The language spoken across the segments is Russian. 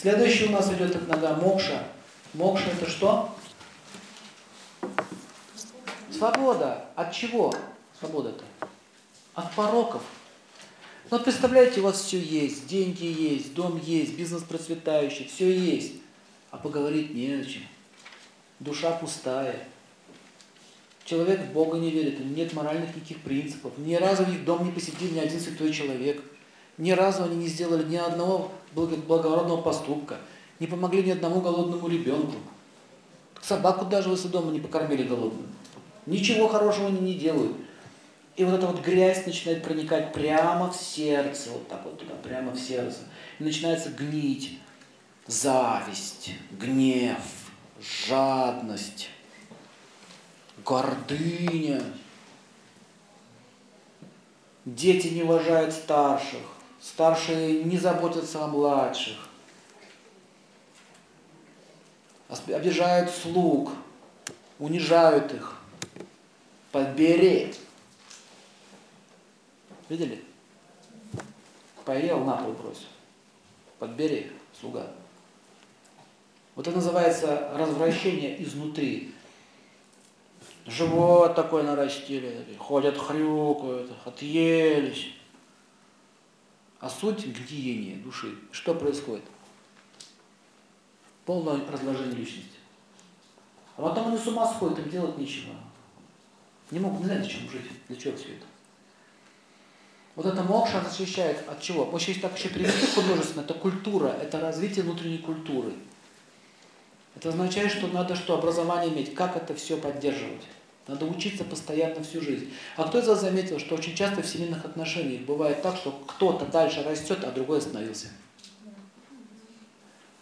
Следующий у нас идет от нога мокша. Мокша это что? Свобода. От чего свобода-то? От пороков. Вот представляете, у вас все есть, деньги есть, дом есть, бизнес процветающий, все есть. А поговорить не о чем. Душа пустая. Человек в Бога не верит, нет моральных никаких принципов. Ни разу в их дом не посетил ни один святой человек. Ни разу они не сделали ни одного благородного поступка. Не помогли ни одному голодному ребенку. Собаку даже вы с дома не покормили голодную. Ничего хорошего они не делают. И вот эта вот грязь начинает проникать прямо в сердце. Вот так вот туда, прямо в сердце. И начинается гнить. Зависть, гнев, жадность, гордыня. Дети не уважают старших. Старшие не заботятся о младших. Обижают слуг, унижают их. Побери. Видели? Поел, на пол бросил. Подбери, слуга. Вот это называется развращение изнутри. Живот такой нарастили, ходят хрюкают, отъелись. А суть гниения души. Что происходит? Полное разложение личности. А потом они с ума сходят, им делать нечего. Не могут, не знают, зачем жить, для чего все это. Вот эта мокша защищает от чего? Очень так еще перевести художественно. Это культура, это развитие внутренней культуры. Это означает, что надо что? Образование иметь. Как это все поддерживать? Надо учиться постоянно всю жизнь. А кто из вас заметил, что очень часто в семейных отношениях бывает так, что кто-то дальше растет, а другой остановился?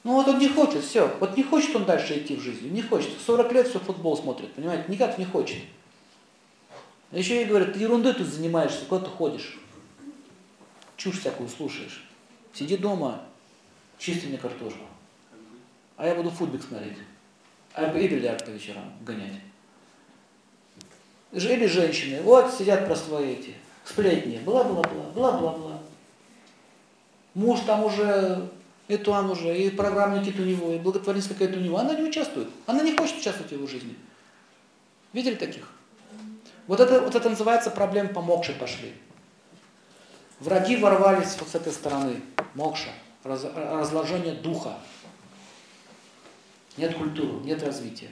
Ну вот он не хочет, все. Вот не хочет он дальше идти в жизни, не хочет. 40 лет все футбол смотрит, понимаете? Никак не хочет. Еще ей говорят, ты ерундой тут занимаешься, куда ты ходишь? Чушь всякую слушаешь. Сиди дома, чисти мне картошку. А я буду футбик смотреть. А и бильярд по вечерам гонять. Или женщины. Вот сидят про свои эти сплетни. Бла-бла-бла, бла-бла-бла. Муж там уже, и там уже, и программники у него, и благотворительность какая-то у него. Она не участвует. Она не хочет участвовать в его жизни. Видели таких? Вот это называется проблема по мокше пошли. Враги ворвались вот с этой стороны. Мокша. Разложение духа. Нет культуры, нет развития.